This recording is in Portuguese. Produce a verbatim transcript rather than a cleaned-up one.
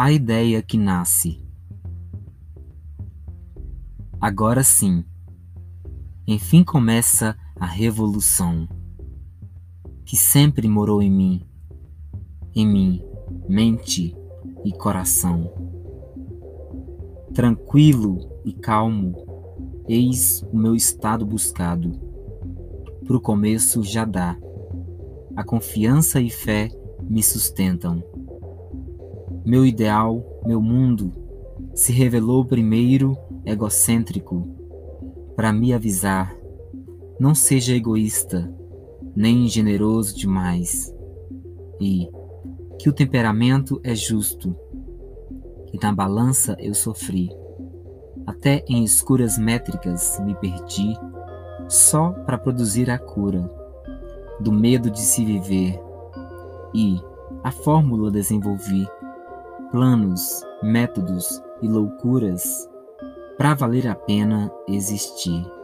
a ideia que nasce. Agora sim, enfim começa a revolução que sempre morou em mim, em mim, mente e coração. Tranquilo e calmo, eis o meu estado buscado. Pro começo já dá, a confiança e fé me sustentam. Meu ideal, meu mundo, se revelou primeiro egocêntrico, para me avisar, não seja egoísta, nem generoso demais, e que o temperamento é justo, e na balança eu sofri, até em escuras métricas me perdi, só para produzir a cura, do medo de se viver, e a fórmula desenvolvi, planos, métodos e loucuras para valer a pena existir.